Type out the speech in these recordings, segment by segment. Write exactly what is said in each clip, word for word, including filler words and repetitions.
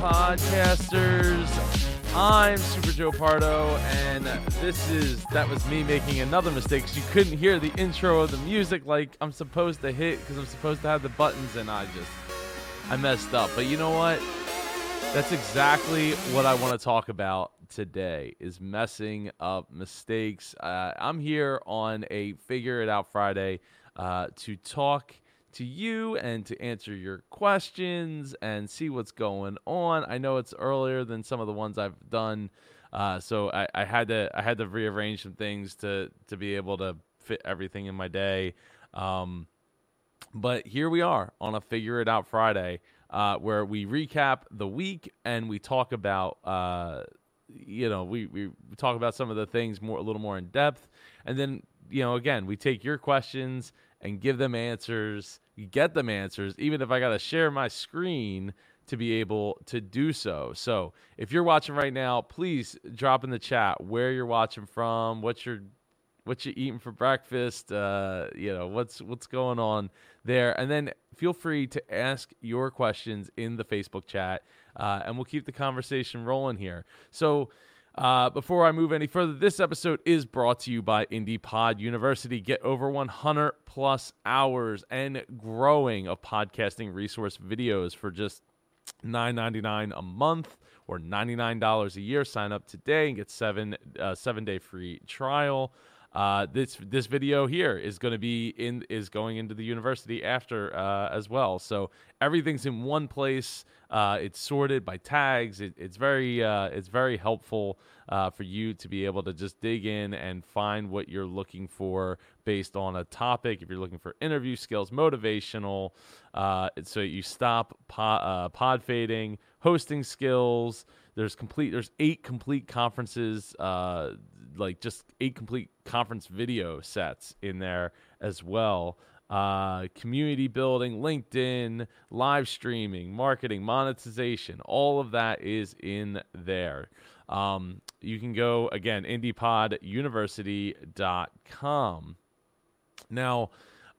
podcasters. I'm Super Joe Pardo, and this is, that was me making another mistake. You couldn't hear the intro of the music like I'm supposed to hit because I'm supposed to have the buttons, and I just, I messed up. But you know what? That's exactly what I want to talk about today, is messing up mistakes. Uh, I'm here on a Figure It Out Friday uh, to talk to you and to answer your questions and see what's going on. I know it's earlier than some of the ones I've done, uh, so I, I had to I had to rearrange some things to to be able to fit everything in my day. Um, but here we are on a Figure It Out Friday. Uh, where we recap the week and we talk about, uh, you know, we, we talk about some of the things more a little more in depth. And then, you know, again, we take your questions and give them answers, get them answers, even if I got to share my screen to be able to do so. So if you're watching right now, please drop in the chat where you're watching from, what you're what you eating for breakfast, uh, you know, what's what's going on there. And then feel free to ask your questions in the Facebook chat, uh, and we'll keep the conversation rolling here. So uh, before I move any further, this episode is brought to you by IndiePod University. Get over one hundred plus hours and growing of podcasting resource videos for just nine ninety-nine a month or ninety-nine dollars a year. Sign up today and get seven uh, seven-day free trial. Uh, this this video here is going to be in is going into the university after uh, as well. So everything's in one place. Uh, it's sorted by tags. It, it's very uh, it's very helpful uh, for you to be able to just dig in and find what you're looking for based on a topic. If you're looking for interview skills, motivational, uh, so you stop pod, uh, pod fading, hosting skills. There's complete. There's eight complete conferences, uh, like just eight complete conference video sets in there as well. Uh, community building, LinkedIn, live streaming, marketing, monetization, all of that is in there. Um, you can go, again, indie pod university dot com. Now,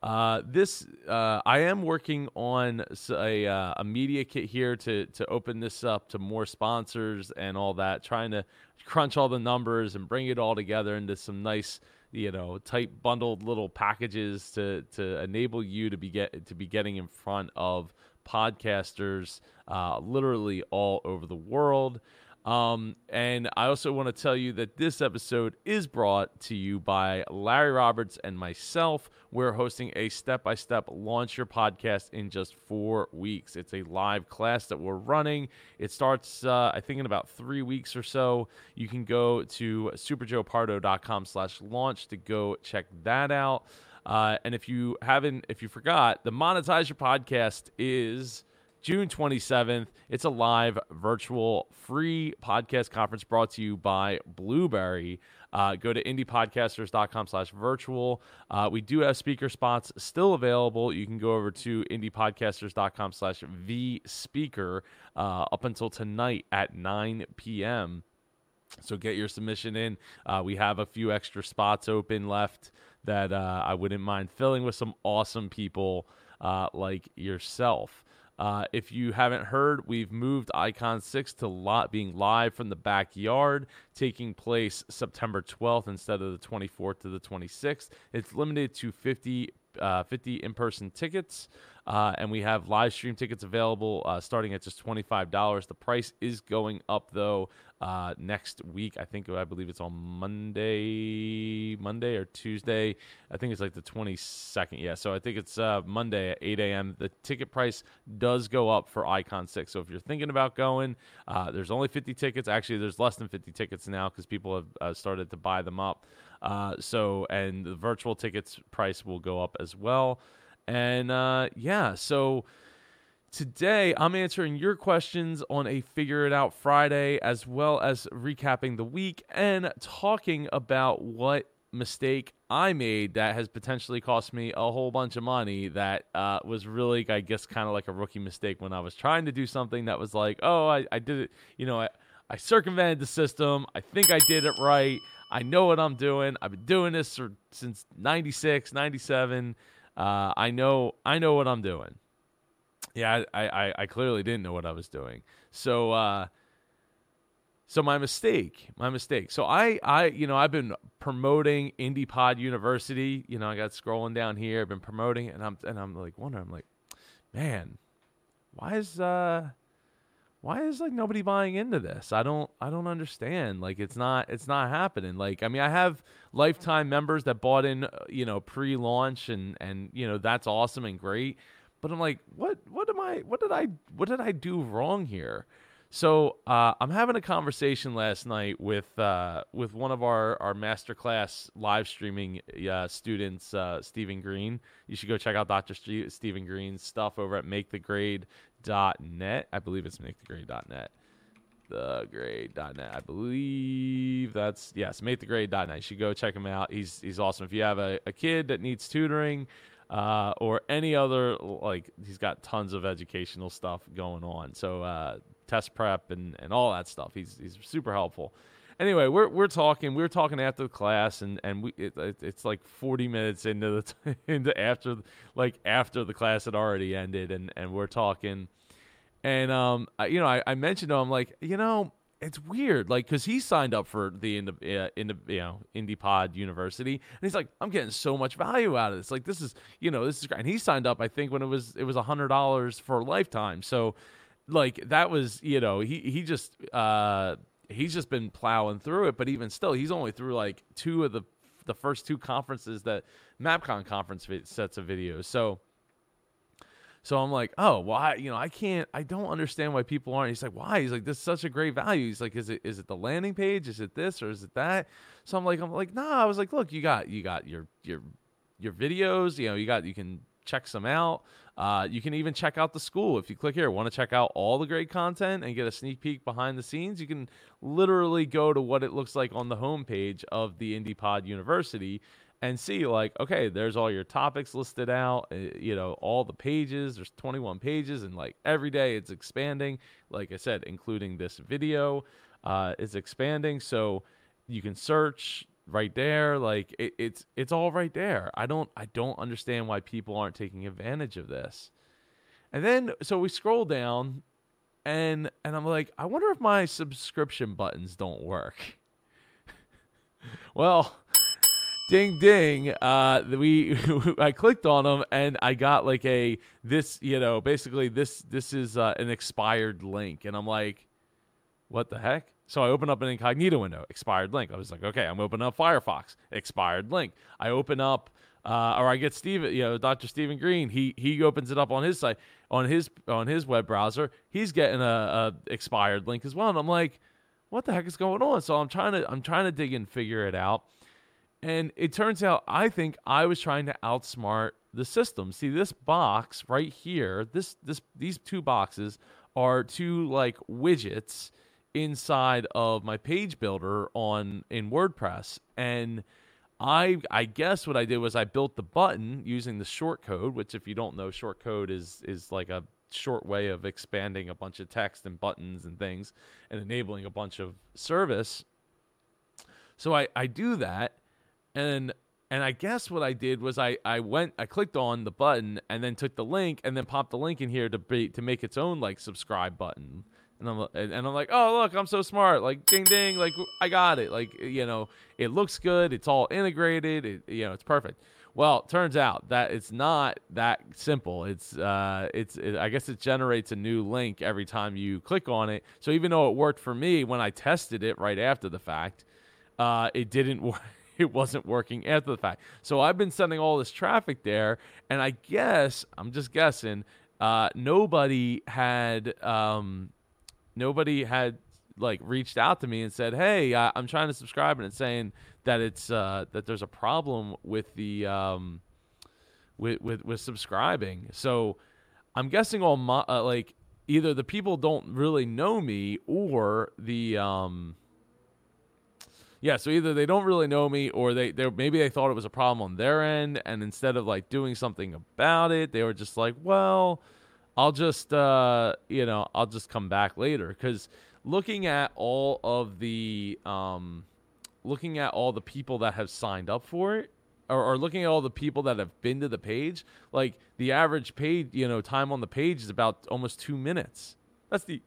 Uh, this uh, I am working on a, uh, a media kit here to to open this up to more sponsors and all that, trying to crunch all the numbers and bring it all together into some nice, you know, tight bundled little packages to to enable you to be get to be getting in front of podcasters uh, literally all over the world. Um, and I also want to tell you that this episode is brought to you by Larry Roberts and myself. We're hosting a step-by-step launch your podcast in just four weeks. It's a live class that we're running. It starts, uh, I think, in about three weeks or so. You can go to super joe pardo dot com slash launch to go check that out. Uh, and if you haven't, if you forgot, the Monetize Your Podcast is June twenty-seventh. It's a live, virtual, free podcast conference brought to you by Blueberry. Uh, go to indie podcasters dot com slash virtual. Uh, we do have speaker spots still available. You can go over to indie podcasters dot com slash v speaker uh, up until tonight at nine p.m. So get your submission in. Uh, we have a few extra spots open left that uh, I wouldn't mind filling with some awesome people uh, like yourself. Uh, if you haven't heard, we've moved Icon six to lot being live from the backyard, taking place September twelfth instead of the twenty-fourth to the twenty-sixth. It's limited to fifty, uh, fifty in-person tickets, uh, and we have live stream tickets available uh, starting at just twenty-five dollars. The price is going up, though, uh, next week. I think I believe it's on Monday, Monday or Tuesday. I think it's like the twenty-second. Yeah, so I think it's uh, Monday at eight a.m. The ticket price does go up for Icon six. So if you're thinking about going, uh, there's only fifty tickets. Actually, there's less than fifty tickets now because people have uh, started to buy them up. Uh, so and the virtual tickets price will go up as well. And uh, yeah, so today I'm answering your questions on a Figure It Out Friday, as well as recapping the week and talking about what mistake I made that has potentially cost me a whole bunch of money that uh, was really, I guess, kind of like a rookie mistake when I was trying to do something that was like, oh, I, I did it, you know, I, I circumvented the system. I think I did it right. I know what I'm doing. I've been doing this for, since ninety-six, ninety-seven. Uh, I know I know what I'm doing. Yeah, I, I, I clearly didn't know what I was doing. So, uh, so my mistake, my mistake. So I, I, you know, I've been promoting IndiePod University. You know, I got scrolling down here, I've been promoting it, and I'm, and I'm like wondering, I'm like, man, why is, uh, why is like nobody buying into this? I don't, I don't understand. Like, it's not, it's not happening. Like, I mean, I have lifetime members that bought in, you know, pre-launch, and, and, you know, that's awesome and great. But I'm like, what, what am I, what did I, what did I do wrong here? So uh, I'm having a conversation last night with, uh, with one of our, our masterclass live streaming uh, students, uh, Stephen Green. You should go check out Doctor St- Stephen Green's stuff over at make the grade dot net. I believe it's make the grade dot net. the grade dot net. I believe that's, yes, make the grade dot net. You should go check him out. He's, he's awesome. If you have a, a kid that needs tutoring, Uh, or any other, like, he's got tons of educational stuff going on. So uh, test prep and, and all that stuff. He's he's super helpful. Anyway, we're we're talking. We were talking after the class, and and we it, it, it's like forty minutes into the t- into after like after the class had already ended, and, and we're talking, and um I, you know I, I mentioned to him, like, you know, it's weird, like, because he signed up for the in the, uh, in the you know IndiePod University, and he's like, I'm getting so much value out of this. Like, this is, you know, this is great. And he signed up, I think, when it was it was a hundred dollars for a lifetime. So, like, that was, you know, he he just uh, he's just been plowing through it. But even still, he's only through like two of the the first two conferences, that MapCon conference sets of videos. So. So I'm like, oh, well, I, you know, I can't, I don't understand why people aren't. He's like, why? He's like, this is such a great value. He's like, is it, is it the landing page? Is it this or is it that? So I'm like, I'm like, nah. I was like, look, you got, you got your, your, your videos. You know, you got, you can check some out. Uh, you can even check out the school if you click here. Want to check out all the great content and get a sneak peek behind the scenes? You can literally go to what it looks like on the homepage of the IndiePod University. And see, like, okay, there's all your topics listed out, you know, all the pages. There's twenty-one pages, and, like, every day it's expanding. Like I said, including this video uh, is expanding. So you can search right there. Like, it, it's it's all right there. I don't I don't understand why people aren't taking advantage of this. And then, so we scroll down, and and I'm like, I wonder if my subscription buttons don't work. Well... Ding, ding. Uh, we I clicked on them, and I got like a this, you know, basically this this is uh, an expired link. And I'm like, what the heck? So I open up an incognito window, expired link. I was like, okay, I'm opening up Firefox, expired link. I open up uh, or I get Steven, you know, Doctor Stephen Green. He he opens it up on his site, on his on his web browser. He's getting a, a expired link as well. And I'm like, what the heck is going on? So I'm trying to I'm trying to dig and figure it out. And it turns out, I think I was trying to outsmart the system. See, this box right here, this this these two boxes are two like widgets inside of my page builder on in WordPress. And I I guess what I did was I built the button using the shortcode, which, if you don't know, shortcode is is like a short way of expanding a bunch of text and buttons and things and enabling a bunch of service. So I, I do that. And and I guess what I did was I, I went I clicked on the button and then took the link and then popped the link in here to be, to make its own like subscribe button, and I'm and I'm like, oh, look, I'm so smart, like, ding ding, like, I got it, like, you know, it looks good, it's all integrated, it, you know, it's perfect. Well, turns out that it's not that simple. It's uh it's it, I guess it generates a new link every time you click on it. So even though it worked for me when I tested it right after the fact, uh it didn't work. It wasn't working after the fact. So I've been sending all this traffic there, and I guess, I'm just guessing, uh, nobody had, um, nobody had like reached out to me and said, hey, I- I'm trying to subscribe, and it's saying that it's, uh, that there's a problem with the, um, with, with, with subscribing. So I'm guessing all my, uh, like, either the people don't really know me, or the, um, yeah, so either they don't really know me, or they maybe they thought it was a problem on their end, and instead of like doing something about it, they were just like, well, I'll just, uh, you know, I'll just come back later. Because looking at all of the, um, looking at all the people that have signed up for it, or, or looking at all the people that have been to the page, like the average page, you know, time on the page is about almost two minutes. That's the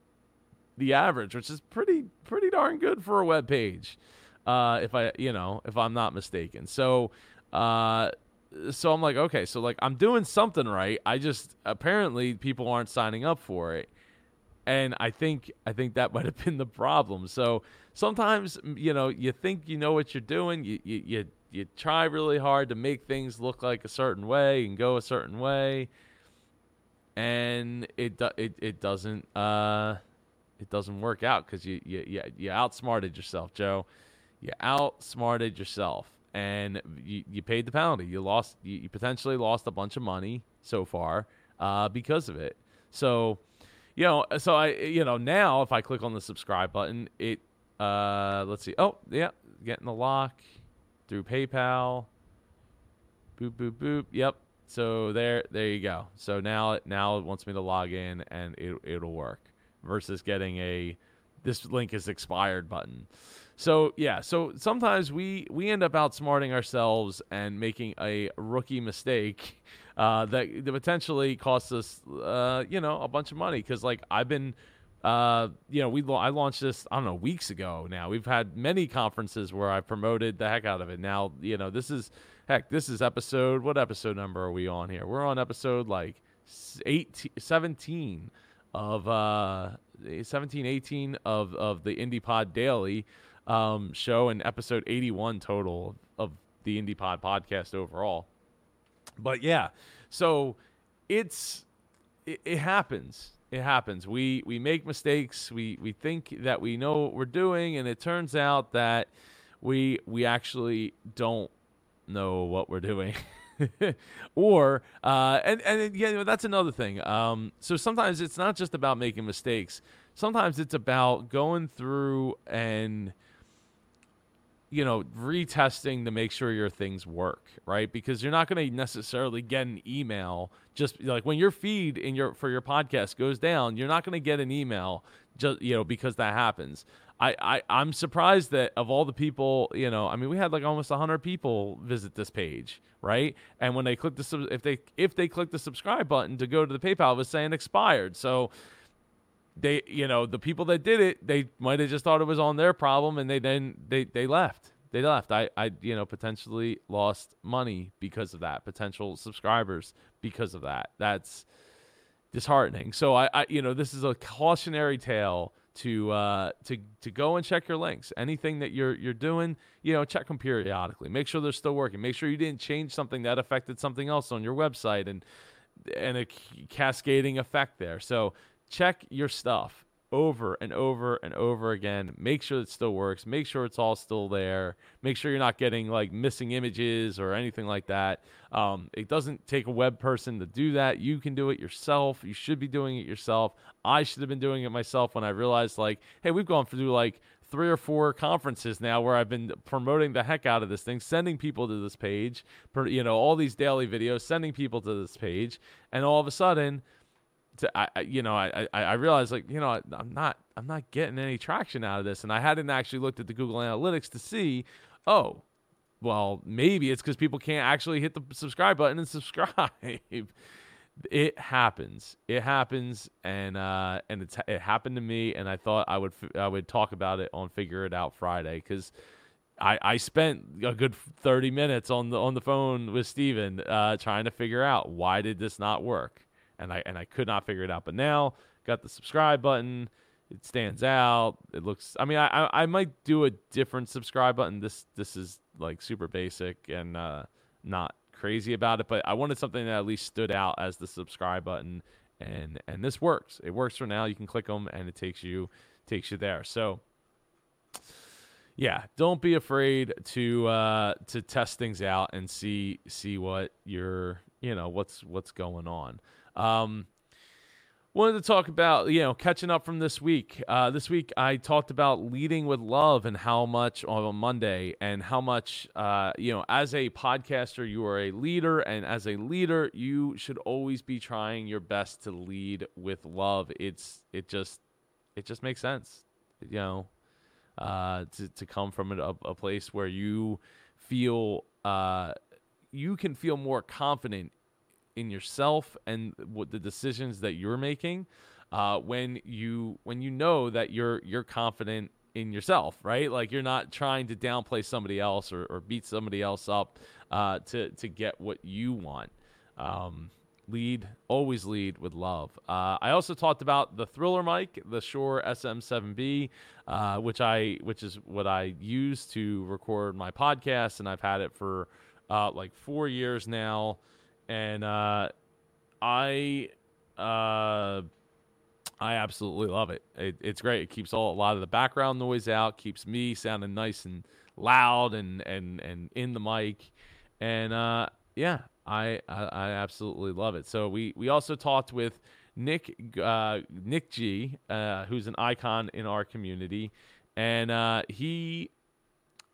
the average, which is pretty pretty darn good for a web page, uh, if I you know if I'm not mistaken. So, uh, so I'm like, okay, so like I'm doing something right. I just apparently people aren't signing up for it. And I think I think that might have been the problem. So sometimes, you know, you think you know what you're doing. You you you, you try really hard to make things look like a certain way and go a certain way, and it it it doesn't uh it doesn't work out because you you you you outsmarted yourself, Joe. You outsmarted yourself, and you, you paid the penalty. You lost. You, you potentially lost a bunch of money so far uh, because of it. So. You know, so I, you know, now if I click on the subscribe button, it, uh, let's see. Oh, yeah, getting the lock through PayPal. Boop, boop, boop. Yep. So there, there you go. So now, now it wants me to log in and it, it'll work versus getting a, this link is expired button. So, yeah. So sometimes we, we end up outsmarting ourselves and making a rookie mistake Uh, that, that potentially costs us, uh, you know, a bunch of money. Because, like, I've been, uh, you know, we I launched this, I don't know, weeks ago now. We've had many conferences where I promoted the heck out of it. Now, you know, this is, heck, this is episode, what episode number are we on here? We're on episode, like, eighteen, seventeen of, uh, seventeen, eighteen of, of the Indie Pod Daily um, show, and episode eighty-one total of the Indie Pod podcast overall. But yeah, so it's it, it happens. It happens. We we make mistakes. We we think that we know what we're doing, and it turns out that we we actually don't know what we're doing. or uh, and and yeah, that's another thing. Um, so sometimes it's not just about making mistakes. Sometimes it's about going through and, you know, retesting to make sure your things work, right? Because you're not going to necessarily get an email. Just like when your feed in your for your podcast goes down, you're not going to get an email, just, you know, because that happens. I, I, I'm surprised that of all the people, you know, I mean, we had like almost one hundred people visit this page, right? And when they click the sub, if they if they click the subscribe button to go to the PayPal, it was saying expired. So they, you know, the people that did it, they might have just thought it was on their problem, and they then they, they left. They left. I, I, you know, potentially lost money because of that. Potential subscribers because of that. That's disheartening. So I, I you know, this is a cautionary tale to uh to to go and check your links. Anything that you're you're doing, you know, check them periodically. Make sure they're still working. Make sure you didn't change something that affected something else on your website, and and a cascading effect there. So check your stuff over and over and over again. Make sure it still works. Make sure it's all still there. Make sure you're not getting like missing images or anything like that. Um, it doesn't take a web person to do that. You can do it yourself. You should be doing it yourself. I should have been doing it myself when I realized, like, hey, we've gone through like three or four conferences now where I've been promoting the heck out of this thing, sending people to this page, you know, all these daily videos, sending people to this page. And all of a sudden, To, I, you know, I, I, I realized, like, you know, I, I'm not, I'm not getting any traction out of this. And I hadn't actually looked at the Google Analytics to see, oh, well, maybe it's because people can't actually hit the subscribe button and subscribe. It happens. It happens. And, uh, and it's, it happened to me. And I thought I would, I would talk about it on Figure It Out Friday. 'Cause I, I spent a good thirty minutes on the, on the phone with Stephen, uh, trying to figure out why did this not work? And I and I could not figure it out. But now, got the subscribe button. It stands out. It looks. I mean, I I, I might do a different subscribe button. This this is like super basic and uh, not crazy about it. But I wanted something that at least stood out as the subscribe button. And and this works. It works for now. You can click them, and it takes you takes you there. So yeah, don't be afraid to uh, to test things out and see see what you're you know what's what's going on. Um, wanted to talk about, you know, catching up from this week. Uh, this week I talked about leading with love and how much on a Monday and how much, uh, you know, as a podcaster, you are a leader, and as a leader, you should always be trying your best to lead with love. It's, it just, it just makes sense, you know, uh, to, to come from a, a place where you feel, uh, you can feel more confident in yourself and what the decisions that you're making uh, when you when you know that you're you're confident in yourself, right? Like you're not trying to downplay somebody else or, or beat somebody else up uh, to to get what you want. Um, lead always lead with love. Uh, I also talked about the thriller mic, the Shure S M seven B, uh, which I which is what I use to record my podcast, and I've had it for uh, like four years now. And uh, I uh, I absolutely love it. it. It's great. It keeps all a lot of the background noise out, keeps me sounding nice and loud and and, and in the mic. And uh, yeah, I, I I absolutely love it. So we, we also talked with Nick uh, Nick G, uh, who's an icon in our community, and uh, he.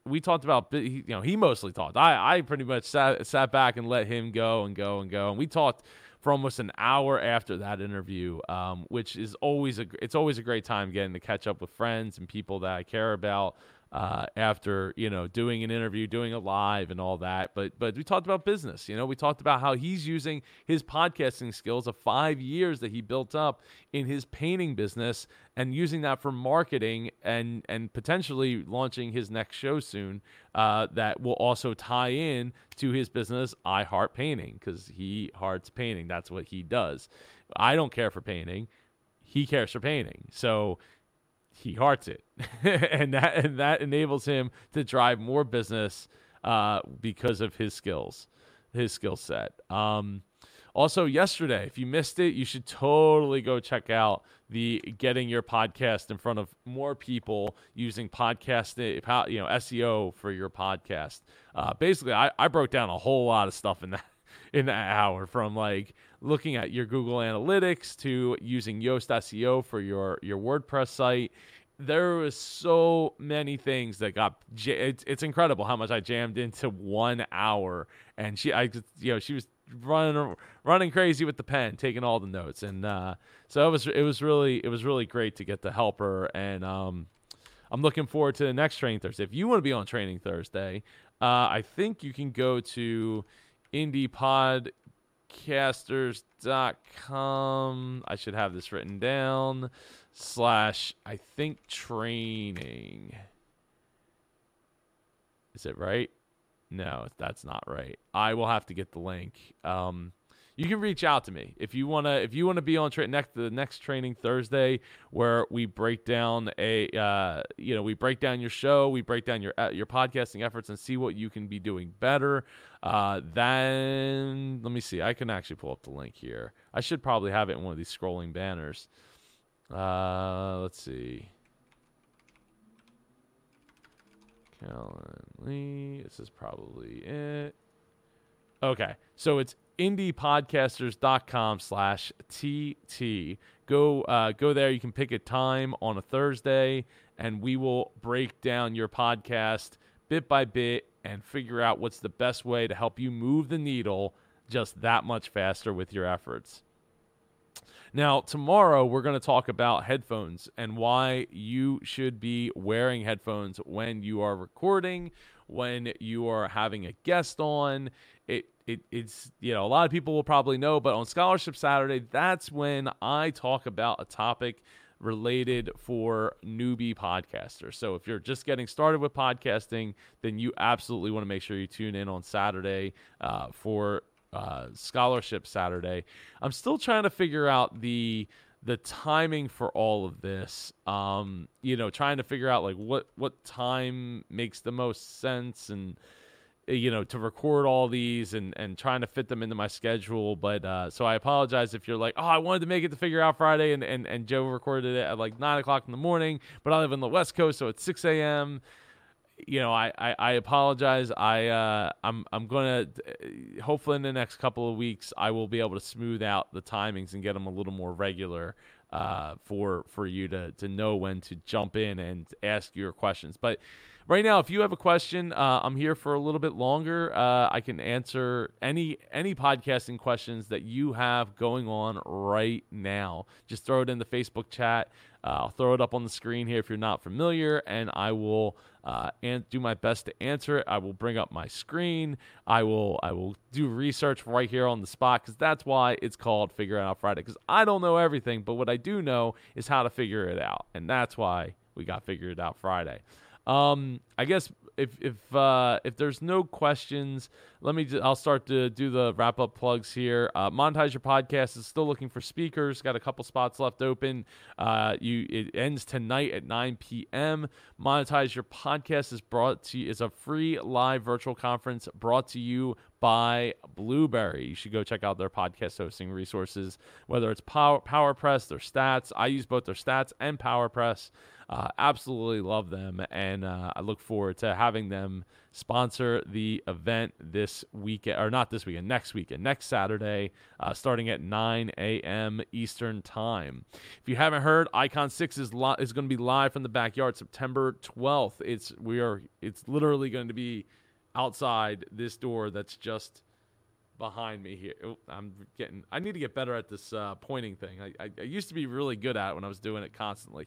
We talked about, you know, he mostly talked. I, I pretty much sat, sat back and let him go and go and go. And we talked for almost an hour after that interview, um, which is always a, it's always a great time getting to catch up with friends and people that I care about uh, after, you know, doing an interview, doing a live and all that. But, but we talked about business. You know, we talked about how he's using his podcasting skills of five years that he built up in his painting business and using that for marketing and and potentially launching his next show soon uh, that will also tie in to his business, I Heart Painting, because he hearts painting. That's what he does. I don't care for painting. He cares for painting. So he hearts it. and, that, and that enables him to drive more business uh, because of his skills, his skill set. Um Also, yesterday, if you missed it, you should totally go check out the Getting Your Podcast in Front of More People Using Podcast, you know, S E O for Your Podcast. Uh, basically, I, I broke down a whole lot of stuff in that in that hour, from like looking at your Google Analytics to using Yoast S E O for your your WordPress site. There was so many things that got. It's, it's incredible how much I jammed into one hour, and she, I, you know, she was. running running crazy with the pen, taking all the notes, and uh so it was it was really it was really great to get to help her. And um I'm looking forward to the next Training Thursday. If you want to be on Training Thursday, uh I think you can go to indie podcasters dot com. I should have this written down, slash I think training. Is it right? No, that's not right. I will have to get the link. Um, you can reach out to me if you wanna. If you wanna be on tra- next the next Training Thursday, where we break down a, uh, you know, we break down your show, we break down your uh, your podcasting efforts, and see what you can be doing better. Uh, then let me see. I can actually pull up the link here. I should probably have it in one of these scrolling banners. Uh, let's see. Calendly. This is probably it. Okay, so it's indie podcasters dot com slash T T. Go, uh, go there. You can pick a time on a Thursday, and we will break down your podcast bit by bit and figure out what's the best way to help you move the needle just that much faster with your efforts. Now, tomorrow, we're going to talk about headphones and why you should be wearing headphones when you are recording, when you are having a guest on. It, it it's, you know, a lot of people will probably know, but on Scholarship Saturday, that's when I talk about a topic related for newbie podcasters. So if you're just getting started with podcasting, then you absolutely want to make sure you tune in on Saturday uh, for Uh, Scholarship Saturday. I'm still trying to figure out the the timing for all of this. Um, you know, trying to figure out like what what time makes the most sense, and you know, to record all these and and trying to fit them into my schedule. But uh, so I apologize if you're like, oh, I wanted to make it to Figure Out Friday, and and and Joe recorded it at like nine o'clock in the morning, but I live on the West Coast, so it's six a.m. You know, I, I, I apologize. I uh, I'm I'm gonna hopefully in the next couple of weeks I will be able to smooth out the timings and get them a little more regular uh, for for you to to know when to jump in and ask your questions. But right now, if you have a question, uh, I'm here for a little bit longer. Uh, I can answer any any podcasting questions that you have going on right now. Just throw it in the Facebook chat. Uh, I'll throw it up on the screen here if you're not familiar, and I will uh, and do my best to answer it. I will bring up my screen. I will I will do research right here on the spot, because that's why it's called Figure It Out Friday, because I don't know everything, but what I do know is how to figure it out, and that's why we got Figure It Out Friday. Um, I guess if if uh, if there's no questions, let me. I'll start to do the wrap up plugs here. Uh, Monetize Your Podcast is still looking for speakers. Got a couple spots left open. Uh, you it ends tonight at nine p.m. Monetize Your Podcast is brought to you, is a free live virtual conference brought to you by Blueberry. You should go check out their podcast hosting resources, whether it's Power PowerPress, their stats. I use both their stats and PowerPress. Uh, absolutely love them, and uh, I look forward to having them sponsor the event this weekend, or not this weekend, next weekend, next Saturday, uh, starting at nine a.m. Eastern Time. If you haven't heard, Icon six is li- is going to be live from the backyard September twelfth. It's we are it's literally going to be outside this door that's just behind me here. Ooh, I'm getting. I need to get better at this uh, pointing thing. I, I I used to be really good at it when I was doing it constantly.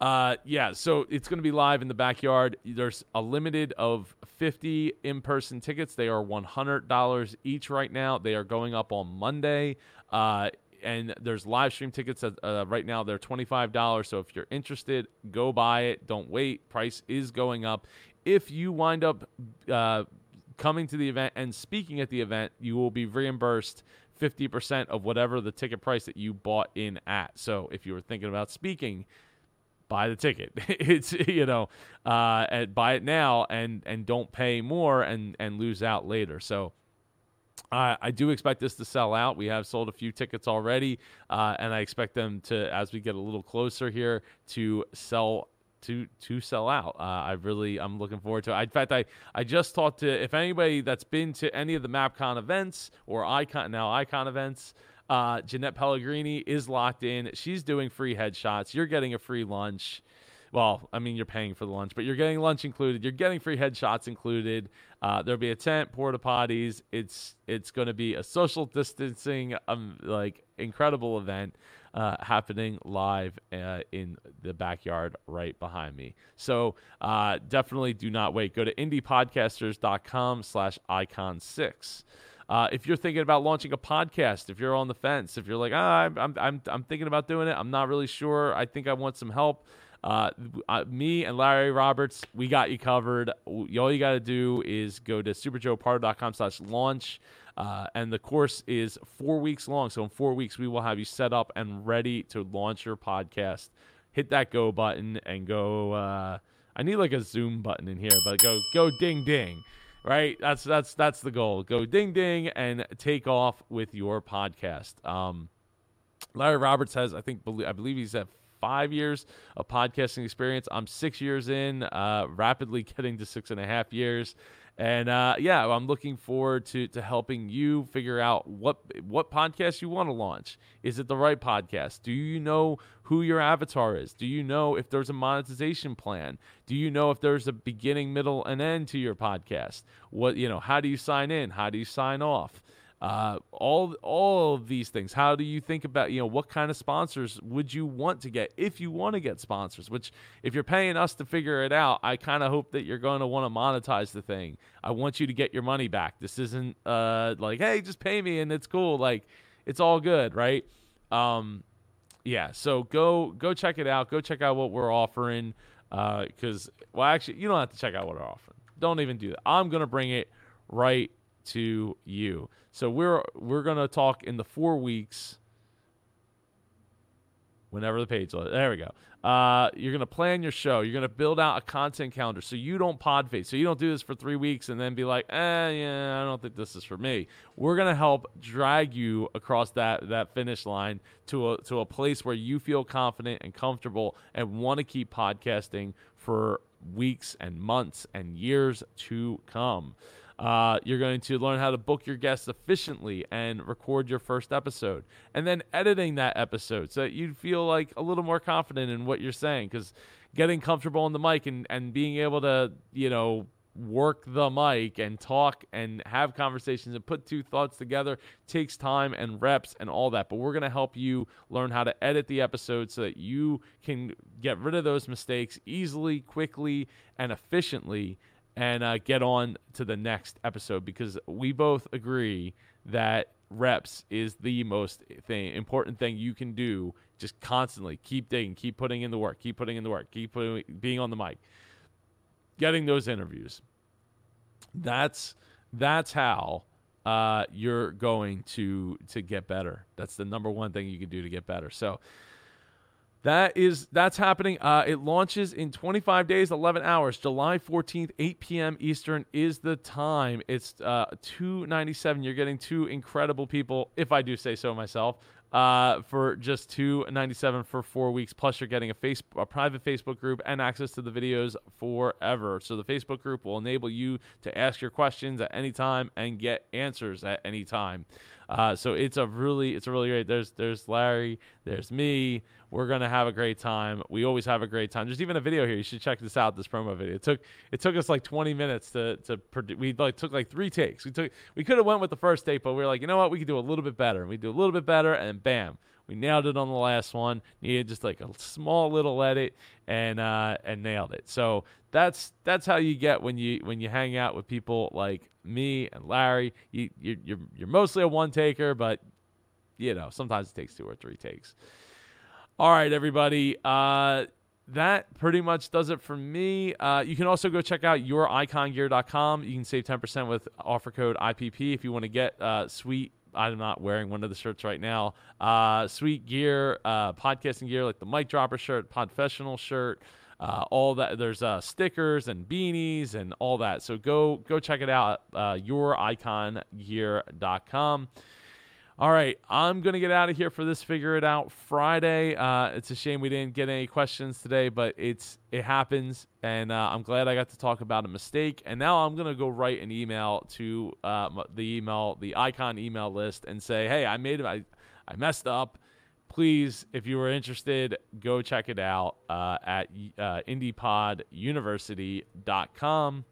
Uh, yeah, so it's going to be live in the backyard. There's a limited of fifty in-person tickets. They are one hundred dollars each right now. They are going up on Monday. Uh, and there's live stream tickets. That, uh, right now, they're twenty-five dollars. So if you're interested, go buy it. Don't wait. Price is going up. If you wind up uh, coming to the event and speaking at the event, you will be reimbursed fifty percent of whatever the ticket price that you bought in at. So if you were thinking about speaking, buy the ticket. It's, you know, uh, and buy it now and, and don't pay more and, and lose out later. So I, I do expect this to sell out. We have sold a few tickets already, uh, and I expect them to, as we get a little closer here, to sell to to sell out. Uh, I really, I'm looking forward to it. I, in fact, I, I just talked to, if anybody that's been to any of the MapCon events or Icon, now Icon events, uh, Jeanette Pellegrini is locked in. She's doing free headshots. You're getting a free lunch. Well, I mean, you're paying for the lunch, but you're getting lunch included. You're getting free headshots included. Uh, there'll be a tent, porta potties. It's, it's going to be a social distancing, um, like incredible event. Uh, happening live uh, in the backyard right behind me. So uh, definitely do not wait. Go to indiepodcasters.com slash icon six. Uh, if you're thinking about launching a podcast, if you're on the fence, if you're like, ah, I'm, I'm, I'm, I'm thinking about doing it. I'm not really sure. I think I want some help. Uh, uh, me and Larry Roberts, we got you covered. All you got to do is go to superjoepardo.com slash launch. Uh, and the course is four weeks long. So in four weeks, we will have you set up and ready to launch your podcast. Hit that go button and go. Uh, I need like a Zoom button in here, but go, go ding, ding. Right. That's, that's, that's the goal. Go ding, ding and take off with your podcast. Um, Larry Roberts has, I think, I believe he's at five years of podcasting experience. I'm six years in, uh, rapidly getting to six and a half years. And uh, yeah, I'm looking forward to to helping you figure out what what podcast you want to launch. Is it the right podcast? Do you know who your avatar is? Do you know if there's a monetization plan? Do you know if there's a beginning, middle, and end to your podcast? What, you know, how do you sign in? How do you sign off? Uh, all all of these things. How do you think about, you know, what kind of sponsors would you want to get if you want to get sponsors? Which, if you're paying us to figure it out, I kind of hope that you're going to want to monetize the thing. I want you to get your money back. This isn't uh, like, hey, just pay me and it's cool. Like, it's all good, right? Um, yeah. So go go check it out. Go check out what we're offering. Uh, because well, actually, you don't have to check out what we're offering. Don't even do that. I'm gonna bring it right to you. So we're we're gonna talk in the four weeks. Whenever the page, there we go. Uh, you're gonna plan your show. You're gonna build out a content calendar so you don't pod fade. So you don't do this for three weeks and then be like, eh, yeah, I don't think this is for me. We're gonna help drag you across that that finish line to a to a place where you feel confident and comfortable and want to keep podcasting for weeks and months and years to come. Uh, you're going to learn how to book your guests efficiently and record your first episode, and then editing that episode so that you feel like a little more confident in what you're saying, because getting comfortable on the mic and, and being able to, you know, work the mic and talk and have conversations and put two thoughts together takes time and reps and all that. But we're going to help you learn how to edit the episode so that you can get rid of those mistakes easily, quickly, and efficiently, and uh, get on to the next episode, because we both agree that reps is the most thing, important thing you can do. Just constantly keep digging, keep putting in the work, keep putting in the work, keep putting, being on the mic, getting those interviews. That's that's how uh, you're going to to get better. That's the number one thing you can do to get better. So that is that's happening. Uh, it launches in twenty-five days, eleven hours. July fourteenth, eight p.m. Eastern is the time. It's uh, two dollars and ninety-seven cents. You're getting two incredible people, if I do say so myself, uh, for just two dollars and ninety-seven cents for four weeks. Plus, you're getting a, face- a private Facebook group and access to the videos forever. So the Facebook group will enable you to ask your questions at any time and get answers at any time. Uh, so it's a really, it's a really great. There's, there's Larry, there's me. We're gonna have a great time. We always have a great time. There's even a video here. You should check this out. This promo video. It took, it took us like twenty minutes to to produce. We like took like three takes. We took, we could have went with the first take, but we were like, you know what? We could do a little bit better. And we do a little bit better, and bam, we nailed it on the last one. Needed just like a small little edit, and uh, and nailed it. So that's that's how you get when you when you hang out with people like me and Larry. You you're you're, you're mostly a one taker, but you know sometimes it takes two or three takes. All right, everybody, uh, that pretty much does it for me. Uh, you can also go check out your icon gear dot com. You can save ten percent with offer code I P P if you want to get uh, sweet. I'm not wearing one of the shirts right now. Uh, sweet gear, uh, podcasting gear, like the mic dropper shirt, podfessional shirt, uh, all that. There's uh, stickers and beanies and all that. So go go check it out, uh, your icon gear dot com. All right, I'm going to get out of here for this Figure It Out Friday. Uh, it's a shame we didn't get any questions today, but it's it happens, and uh, I'm glad I got to talk about a mistake. And now I'm going to go write an email to uh, the email, the icon email list, and say, hey, I made it, I, I messed up. Please, if you were interested, go check it out uh, at uh, Indie Pod University dot com.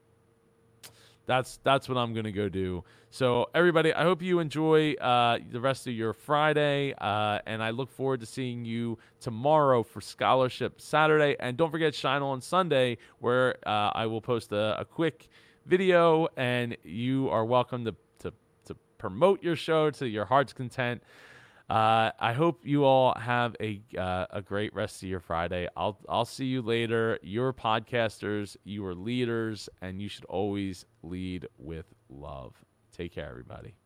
That's that's what I'm going to go do. So, everybody, I hope you enjoy uh, the rest of your Friday, uh, and I look forward to seeing you tomorrow for Scholarship Saturday. And don't forget Shine On Sunday, where uh, I will post a, a quick video, and you are welcome to, to, to promote your show to your heart's content. Uh, I hope you all have a uh, a great rest of your Friday. I'll I'll see you later. You're podcasters, you are leaders, and you should always lead with love. Take care, everybody.